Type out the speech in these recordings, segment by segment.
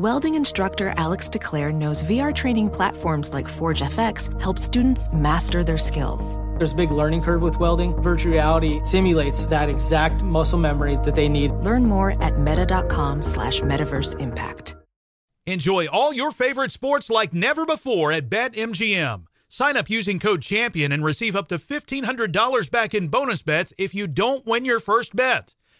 Welding instructor Alex DeClaire knows VR training platforms like ForgeFX help students master their skills. There's a big learning curve with welding. Virtual reality simulates that exact muscle memory that they need. Learn more at meta.com/metaverseimpact. Enjoy all your favorite sports like never before at BetMGM. Sign up using code CHAMPION and receive up to $1,500 back in bonus bets if you don't win your first bet.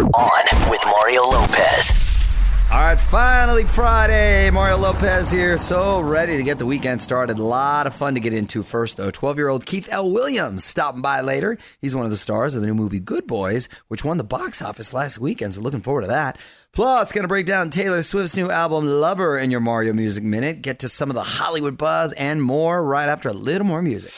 On with Mario Lopez. All right, finally Friday. Mario Lopez here. So ready to get the weekend started. A lot of fun to get into. First, though, 12-year-old Keith L. Williams stopping by later. He's one of the stars of the new movie Good Boys, which won the box office last weekend, so looking forward to that. Plus, going to break down Taylor Swift's new album, Lover, in your Mario Music Minute. Get to some of the Hollywood buzz and more right after a little more music.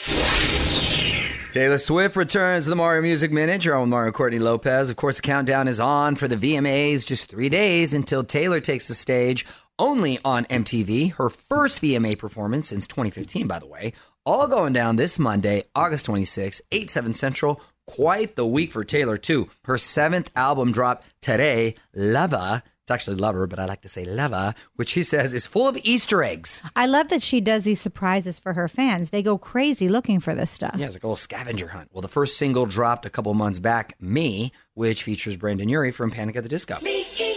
Taylor Swift returns to the Mario Music Minute. You're on with Mario Courtney Lopez. Of course, the countdown is on for the VMAs. Just 3 days until Taylor takes the stage only on MTV. Her first VMA performance since 2015, by the way. All going down this Monday, August 26th, 8, 7 Central. Quite the week for Taylor, too. Her 7th album dropped today, Lover. It's actually Lover, but I like to say Lava, which she says is full of Easter eggs. I love that she does these surprises for her fans. They go crazy looking for this stuff. Yeah, it's like a little scavenger hunt. Well, the first single dropped a couple months back, Me, which features Brandon Urie from Panic at the Disco. Me, he,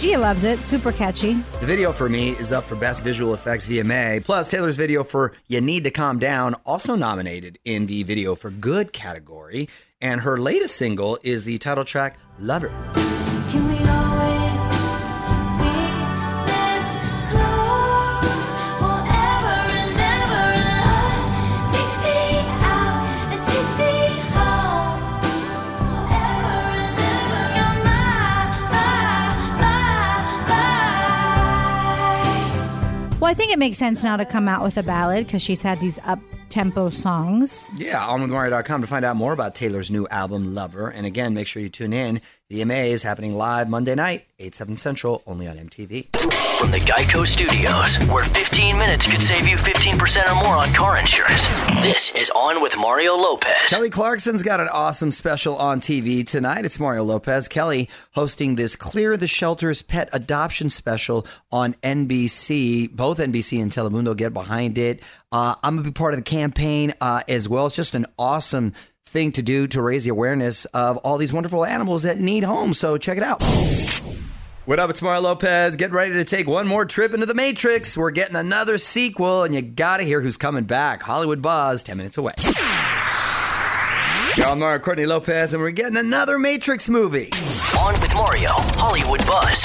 She loves it. Super catchy. The video for Me is up for Best Visual Effects VMA. Plus, Taylor's video for You Need to Calm Down also nominated in the Video for Good category. And her latest single is the title track, Lover. Can we always be this close forever and ever? And take me out and take me home forever and ever. You're my. Well, I think it makes sense now to come out with a ballad because she's had these up-tempo songs. Yeah, onwithmario.com to find out more about Taylor's new album, Lover. And again, make sure you tune in. The VMA is happening live Monday night, 8, 7 Central, only on MTV. From the Geico Studios, where 15 minutes could save you 15% or more on car insurance, this is On with Mario Lopez. Kelly Clarkson's got an awesome special on TV tonight. It's Mario Lopez. Kelly hosting this Clear the Shelters pet adoption special on NBC. Both NBC and Telemundo get behind it. I'm going to be part of the campaign as well. It's just an awesome thing to do to raise the awareness of all these wonderful animals that need homes. So check it out. What up, it's Mario Lopez. Get ready to take one more trip into the Matrix. We're getting another sequel, and you gotta hear who's coming back. Hollywood Buzz, 10 minutes away. Y'all, I'm Mario Courtney Lopez, and we're getting another Matrix movie. On with Mario, Hollywood Buzz.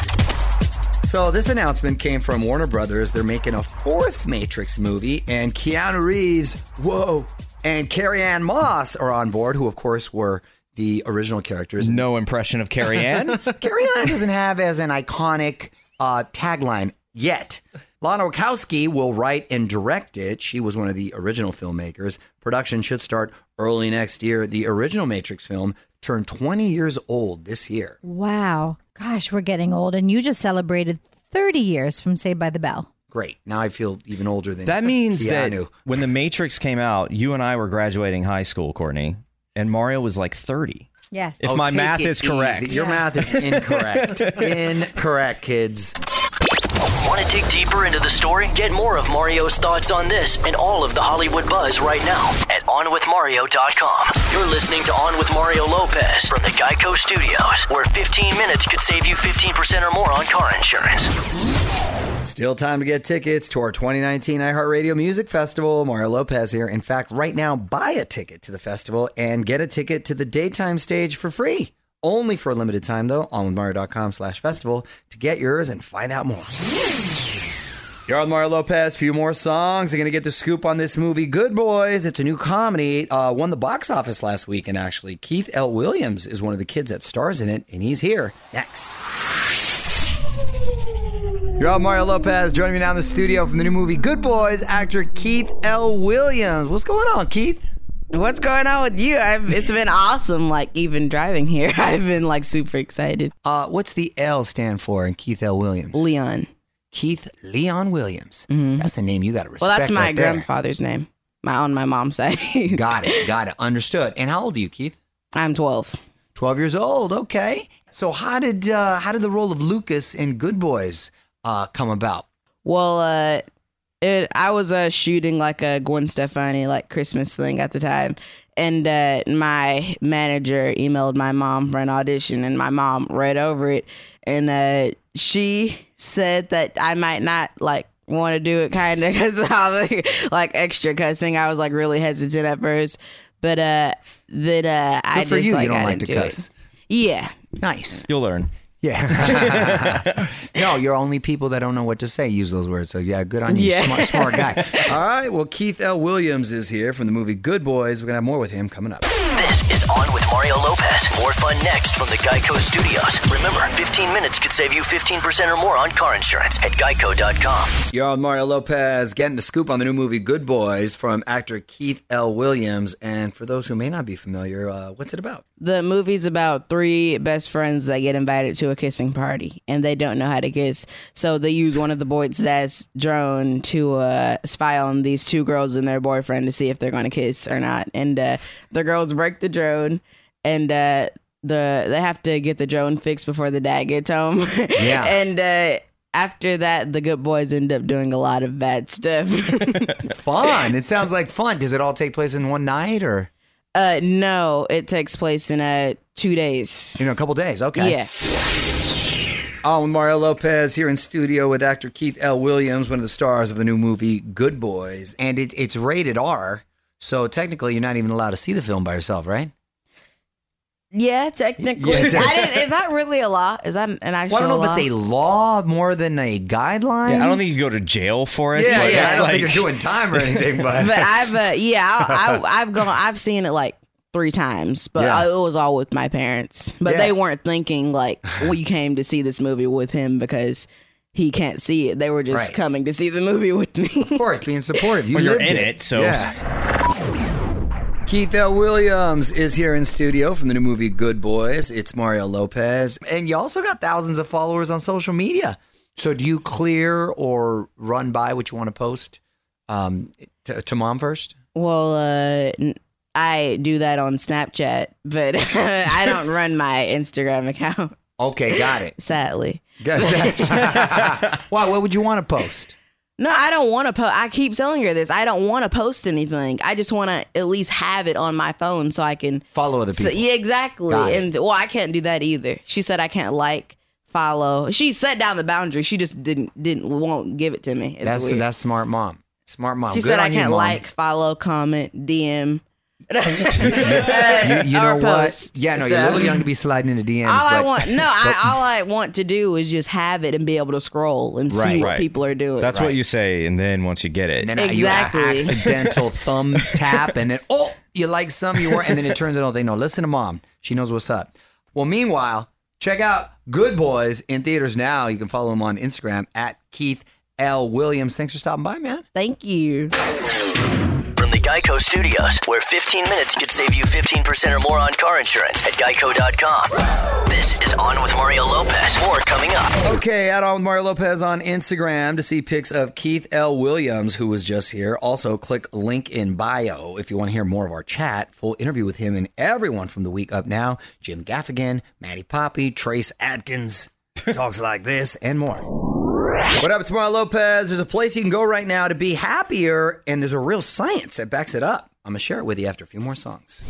So this announcement came from Warner Brothers. They're making a 4th Matrix movie, and Keanu Reeves, whoa, and Carrie-Anne Moss are on board, who, of course, were the original characters. No impression of Carrie-Anne. Carrie-Anne doesn't have as an iconic tagline yet. Lana Wachowski will write and direct it. She was one of the original filmmakers. Production should start early next year. The original Matrix film turned 20 years old this year. Wow. Gosh, we're getting old. And you just celebrated 30 years from Saved by the Bell. Great. Now I feel even older than that means Keanu. That when The Matrix came out, you and I were graduating high school, Courtney, and Mario was like 30. Yes. If my math is correct. Your math is incorrect. Incorrect, kids. Want to dig deeper into the story? Get more of Mario's thoughts on this and all of the Hollywood buzz right now at OnWithMario.com. You're listening to On With Mario Lopez from the Geico Studios, where 15 minutes could save you 15% or more on car insurance. Still time to get tickets to our 2019 iHeartRadio Music Festival. Mario Lopez here. In fact, right now, buy a ticket to the festival and get a ticket to the daytime stage for free. Only for a limited time, though, on onwithmario.com/festival to get yours and find out more. You're on Mario Lopez. A few more songs. I'm going to get the scoop on this movie, Good Boys. It's a new comedy. Won the box office last week, and actually, Keith L. Williams is one of the kids that stars in it, and he's here next. You're on Mario Lopez. Joining me now in the studio from the new movie, Good Boys, actor Keith L. Williams. What's going on, Keith? What's going on with you? It's been awesome, like, even driving here. I've been, like, super excited. What's the L stand for in Keith L. Williams? Leon. Keith Leon Williams. Mm-hmm. That's a name you got to respect. Well, that's my grandfather's name, on my mom's side. Got it. Understood. And how old are you, Keith? I'm 12. 12 years old. Okay. So how did the role of Lucas in Good Boys come about? Well, I was shooting like a Gwen Stefani like Christmas thing at the time, and my manager emailed my mom for an audition, and my mom read over it, and she said that I might not like want to do it, kind of, because of like extra cussing. I was like really hesitant at first, but then I just like I didn't do it. Yeah, nice. You'll learn. Yeah. No, you're only people that don't know what to say use those words. So yeah, good on you. Yeah. Smart guy. All right. Well, Keith L. Williams is here from the movie Good Boys. We're going to have more with him coming up. This is On With Mario Lopez. More fun next from the Geico Studios. Remember, 15 minutes could save you 15% or more on car insurance at geico.com. You're on Mario Lopez, getting the scoop on the new movie Good Boys from actor Keith L. Williams. And for those who may not be familiar, what's it about? The movie's about three best friends that get invited to a kissing party, and they don't know how to kiss, so they use one of the boys that's drone to spy on these two girls and their boyfriend to see if they're going to kiss or not. And the girls break the drone, and they have to get the drone fixed before the dad gets home. Yeah. And after that, the good boys end up doing a lot of bad stuff. Fun. It sounds like fun. Does it all take place in one night, or? No, it takes place in 2 days. A couple days. Okay. Yeah. I'm Mario Lopez here in studio with actor Keith L. Williams, one of the stars of the new movie Good Boys, and it's rated R. So technically, you're not even allowed to see the film by yourself, right? Yeah, technically. Is that really a law? Is that an actual law? I don't know if it's a law more than a guideline. Yeah, I don't think you go to jail for it. Yeah, I don't think you're doing time or anything. But I've seen it like 3 times, but yeah. It was all with my parents. But they weren't thinking like, we came to see this movie with him because he can't see it. They were just coming to see the movie with me. Of course, being supportive. You're in it, so... Yeah. Keith L. Williams is here in studio from the new movie Good Boys. It's Mario Lopez. And you also got thousands of followers on social media. So do you clear or run by what you want to post to mom first? Well, I do that on Snapchat, but I don't run my Instagram account. Okay, got it. Sadly. Why? What would you want to post? No, I don't want to post. I keep telling her this. I don't want to post anything. I just want to at least have it on my phone so I can follow other people. So, yeah, exactly. And well, I can't do that either. She said I can't follow. She set down the boundary. She just won't give it to me. It's weird. That's smart, mom. Smart mom. She said I can't follow, comment, DM. You know what? Yeah, no, so, you're a little young to be sliding into DMs. All I want to do is just have it and be able to scroll and see what people are doing. That's what you say, and then once you get it, and then exactly. You accidental thumb tap, and then you like some you weren't, and then it turns out they know. Listen to mom; she knows what's up. Well, meanwhile, check out Good Boys in theaters now. You can follow him on Instagram at Keith L. Williams. Thanks for stopping by, man. Thank you. the Geico Studios, where 15 minutes could save you 15% or more on car insurance at geico.com. This is On With Mario Lopez. More coming up. Okay, at On With Mario Lopez on Instagram to see pics of Keith L. Williams, who was just here. Also, click link in bio if you want to hear more of our chat. Full interview with him and everyone from the week up now. Jim Gaffigan, Maddie Poppy, Trace Adkins, talks like this, and more. What up, it's Mario Lopez. There's a place you can go right now to be happier, and there's a real science that backs it up. I'm going to share it with you after a few more songs.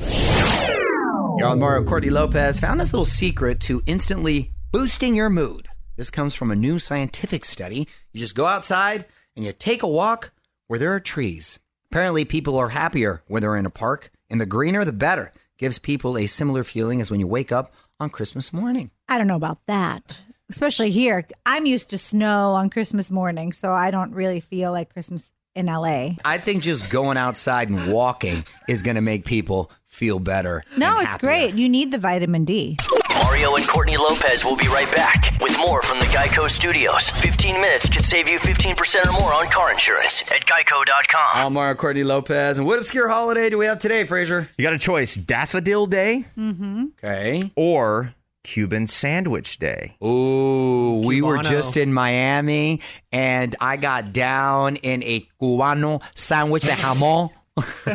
You're on Mario. Courtney Lopez found this little secret to instantly boosting your mood. This comes from a new scientific study. You just go outside, and you take a walk where there are trees. Apparently, people are happier when they're in a park, and the greener, the better. Gives people a similar feeling as when you wake up on Christmas morning. I don't know about that. Especially here. I'm used to snow on Christmas morning, so I don't really feel like Christmas in L.A. I think just going outside and walking is going to make people feel better. No, it's great. You need the vitamin D. Mario and Courtney Lopez will be right back with more from the Geico Studios. 15 minutes could save you 15% or more on car insurance at geico.com. I'm Mario, Courtney Lopez. And what obscure holiday do we have today, Fraser? You got a choice. Daffodil Day. Mm-hmm. Okay. Or Cuban Sandwich Day. Ooh, Cubano. We were just in Miami, and I got down in a Cubano sandwich de jamón.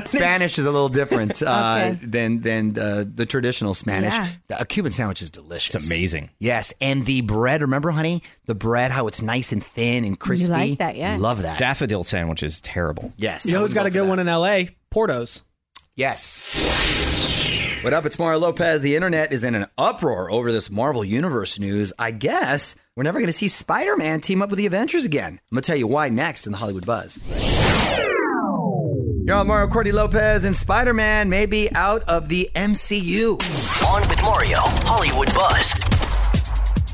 Spanish is a little different okay. than the traditional Spanish. Yeah. A Cuban sandwich is delicious. It's amazing. Yes, and the bread. Remember, honey, the bread, how it's nice and thin and crispy. You like that, yeah. Love that. Daffodil sandwich is terrible. Yes. You know who's got a good one in L.A.? Porto's. Yes. What up? It's Mario Lopez. The internet is in an uproar over this Marvel Universe news. I guess we're never going to see Spider-Man team up with the Avengers again. I'm going to tell you why next in the Hollywood Buzz. You're on Mario, Courtney Lopez, and Spider-Man may be out of the MCU. On with Mario, Hollywood Buzz.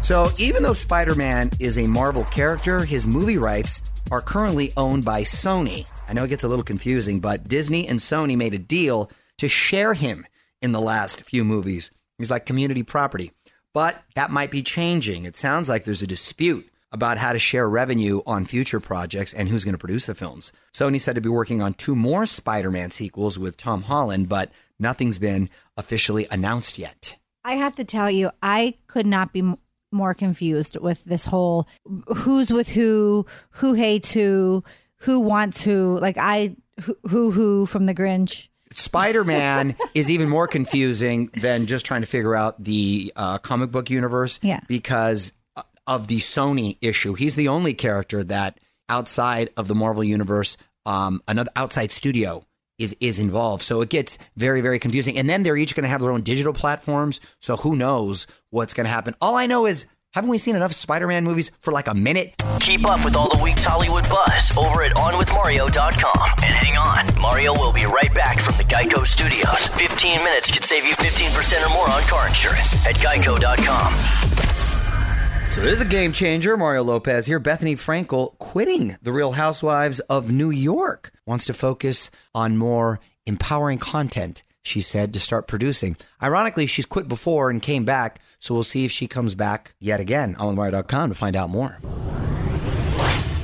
So even though Spider-Man is a Marvel character, his movie rights are currently owned by Sony. I know it gets a little confusing, but Disney and Sony made a deal to share him in the last few movies. He's like community property. But that might be changing. It sounds like there's a dispute about how to share revenue on future projects and who's going to produce the films. Sony said to be working on 2 more Spider-Man sequels with Tom Holland, but nothing's been officially announced yet. I have to tell you, I could not be more confused with this whole who's with who hates who wants who, like who from The Grinch. Spider-Man is even more confusing than just trying to figure out the comic book universe because of the Sony issue. He's the only character that outside of the Marvel universe, another outside studio is involved. So it gets very, very confusing. And then they're each going to have their own digital platforms. So who knows what's going to happen? All I know is, haven't we seen enough Spider-Man movies for like a minute? Keep up with all the week's Hollywood buzz over at onwithmario.com. And hang on, Mario will be right back from the Geico Studios. 15 minutes could save you 15% or more on car insurance at geico.com. So there's a game changer. Mario Lopez here. Bethany Frankel quitting The Real Housewives of New York. Wants to focus on more empowering content, she said, to start producing. Ironically, she's quit before and came back, so we'll see if she comes back yet again. On Mario.com to find out more.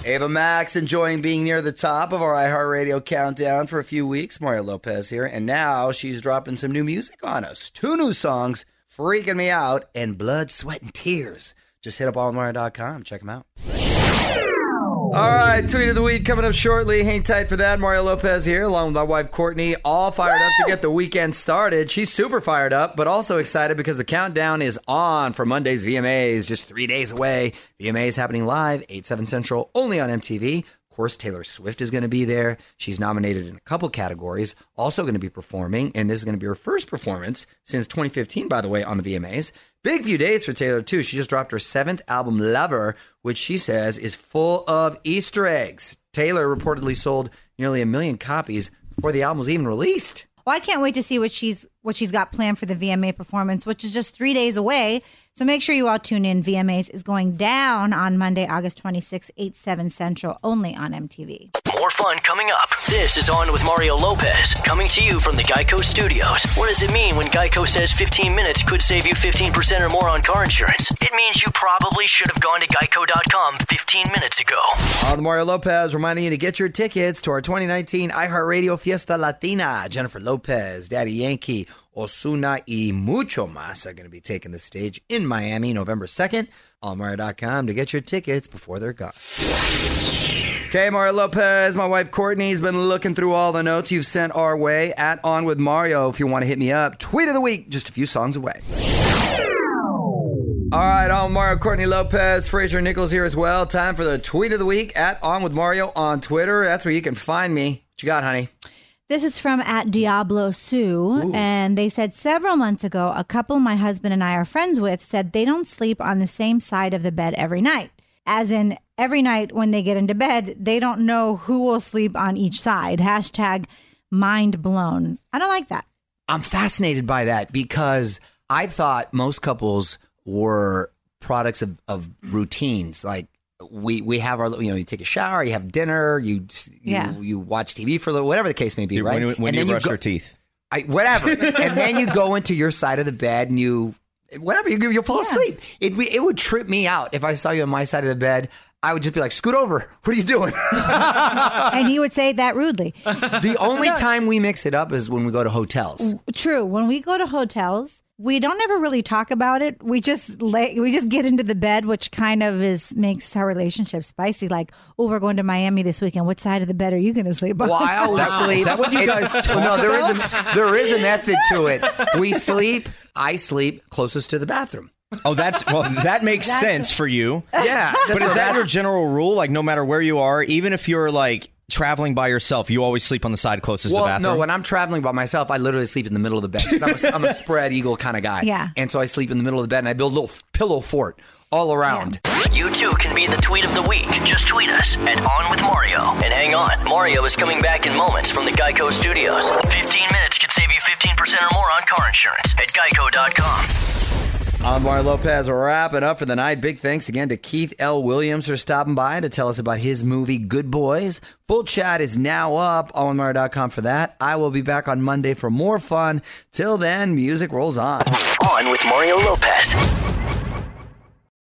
Ava Max enjoying being near the top of our iHeartRadio countdown for a few weeks. Mario Lopez here. And now she's dropping some new music on us. 2 new songs, Freaking Me Out and Blood, Sweat, and Tears. Just hit up onmario.com. Check them out. All right, Tweet of the Week coming up shortly. Hang tight for that. Mario Lopez here, along with my wife, Courtney, all fired up to get the weekend started. She's super fired up, but also excited because the countdown is on for Monday's VMAs, just 3 days away. VMAs happening live, 8, 7 Central, only on MTV. Of course, Taylor Swift is going to be there. She's nominated in a couple categories, also going to be performing, and this is going to be her first performance since 2015, by the way, on the VMAs. Big few days for Taylor, too. She just dropped her 7th album, Lover, which she says is full of Easter eggs. Taylor reportedly sold nearly 1 million copies before the album was even released. Well, I can't wait to see what she's what she's got planned for the VMA performance, which is just 3 days away. So make sure you all tune in. VMAs is going down on Monday, August 26th, 8/7 Central, only on MTV. More fun coming up. This is On with Mario Lopez, coming to you from the Geico Studios. What does it mean when Geico says 15 minutes could save you 15% or more on car insurance? It means you probably should have gone to geico.com 15 minutes ago. On with Mario Lopez, reminding you to get your tickets to our 2019 iHeartRadio Fiesta Latina. Jennifer Lopez, Daddy Yankee, Ozuna, y mucho más are going to be taking the stage in Miami November 2nd. On Mario.com to get your tickets before they're gone. Okay, Mario Lopez, my wife Courtney's been looking through all the notes you've sent our way at On With Mario. If you want to hit me up, tweet of the week, just a few songs away. All right, On Mario, Courtney Lopez, Fraser Nichols here as well. Time for the tweet of the week at On With Mario on Twitter. That's where you can find me. What you got, honey? This is from at Diablo Sue. Ooh. And they said, several months ago, a couple my husband and I are friends with said they don't sleep on the same side of the bed every night. As in, every night when they get into bed, they don't know who will sleep on each side. Hashtag mind blown. I don't like that. I'm fascinated by that because I thought most couples were products of routines. Like, we have our, you know, you take a shower, you have dinner, you watch TV for a little, whatever the case may be, right? When you brush your teeth. Whatever. And then you go into your side of the bed and you'll fall asleep. It would trip me out if I saw you on my side of the bed. I would just be like, scoot over. What are you doing? And he would say that rudely. The only time we mix it up is when we go to hotels. True. When we go to hotels, we don't ever really talk about it. We just get into the bed, which kind of makes our relationship spicy. Like, oh, we're going to Miami this weekend. Which side of the bed are you going to sleep on? Well, I always sleep. Is that what you guys talk about? No, there is a method to it. I sleep closest to the bathroom. Oh, that makes sense for you. Yeah. But is that your general rule? Like, no matter where you are, even if you're like traveling by yourself, you always sleep on the side closest to the bathroom? No, when I'm traveling by myself, I literally sleep in the middle of the bed because I'm a spread eagle kind of guy. Yeah. And so I sleep in the middle of the bed and I build a little pillow fort all around. Yeah. You too can be the tweet of the week. Just tweet us at On With Mario. And hang on, Mario is coming back in moments from the Geico Studios. 15 minutes could save you 15% or more on car insurance at geico.com. I'm Mario Lopez, wrapping up for the night. Big thanks again to Keith L. Williams for stopping by to tell us about his movie, Good Boys. Full chat is now up on Mario.com for that. I will be back on Monday for more fun. Till then, music rolls on. On with Mario Lopez.